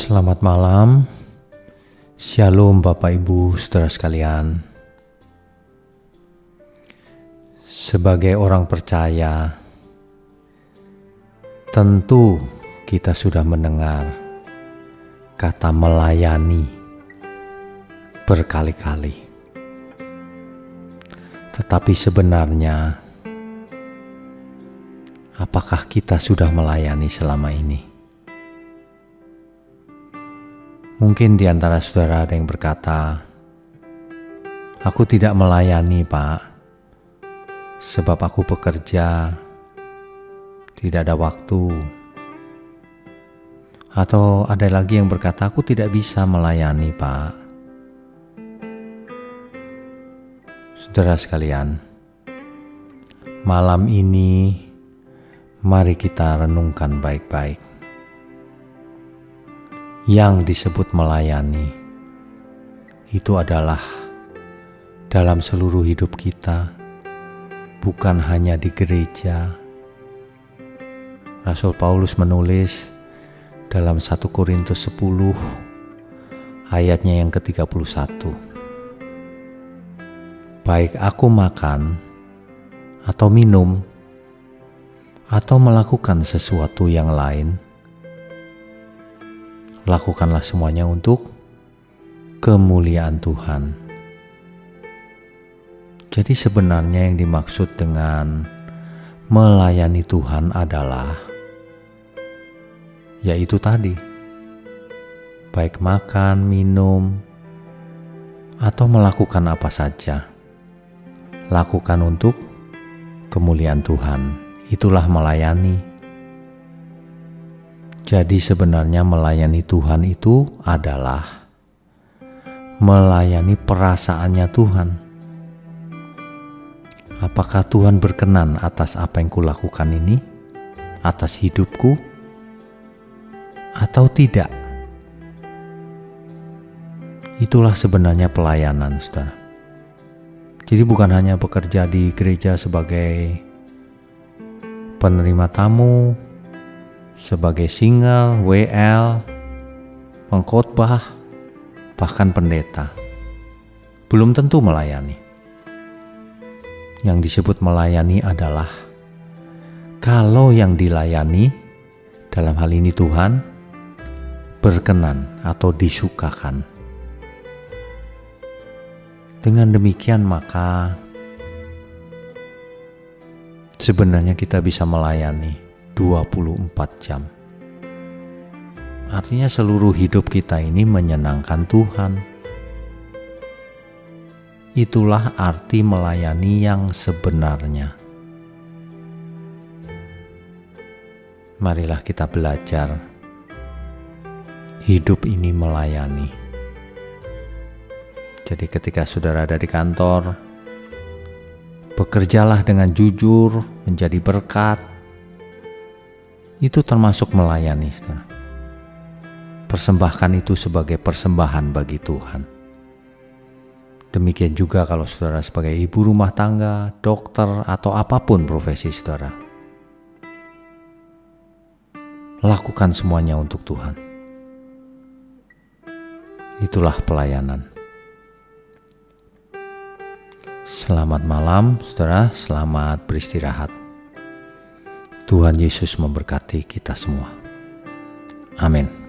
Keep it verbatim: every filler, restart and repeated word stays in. Selamat malam, Shalom Bapak Ibu saudara sekalian. Sebagai orang percaya, tentu kita sudah mendengar kata melayani berkali-kali. Tetapi sebenarnya, apakah kita sudah melayani selama ini? Mungkin di antara saudara ada yang berkata, "Aku tidak melayani, Pak, sebab aku bekerja, tidak ada waktu." Atau ada lagi yang berkata, "Aku tidak bisa melayani, Pak." Saudara sekalian, malam ini mari kita renungkan baik-baik. Yang disebut melayani itu adalah dalam seluruh hidup kita, bukan hanya di gereja. Rasul Paulus menulis dalam satu Korintus sepuluh ayatnya yang ke tiga puluh satu, "Baik aku makan atau minum atau melakukan sesuatu yang lain, lakukanlah semuanya untuk kemuliaan Tuhan." Jadi sebenarnya yang dimaksud dengan melayani Tuhan adalah yaitu tadi, baik makan, minum, atau melakukan apa saja, lakukan untuk kemuliaan Tuhan. Itulah melayani. Jadi sebenarnya melayani Tuhan itu adalah melayani perasaannya Tuhan. Apakah Tuhan berkenan atas apa yang kulakukan ini? Atas hidupku? Atau tidak? Itulah sebenarnya pelayanan, saudara. Jadi bukan hanya bekerja di gereja sebagai penerima tamu, sebagai single, W L, pengkhotbah, bahkan pendeta, belum tentu melayani. Yang disebut melayani adalah kalau yang dilayani, dalam hal ini Tuhan, berkenan atau disukakan. Dengan demikian maka sebenarnya kita bisa melayani dua puluh empat jam. Artinya seluruh hidup kita ini menyenangkan Tuhan. Itulah arti melayani yang sebenarnya. Marilah kita belajar hidup ini melayani. Jadi ketika saudara ada di kantor, bekerjalah dengan jujur, menjadi berkat. Itu termasuk melayani, saudara. Persembahkan itu sebagai persembahan bagi Tuhan. Demikian juga kalau saudara sebagai ibu rumah tangga, dokter, atau apapun profesi saudara. Lakukan semuanya untuk Tuhan. Itulah pelayanan. Selamat malam, saudara. Selamat beristirahat. Tuhan Yesus memberkati kita semua. Amin.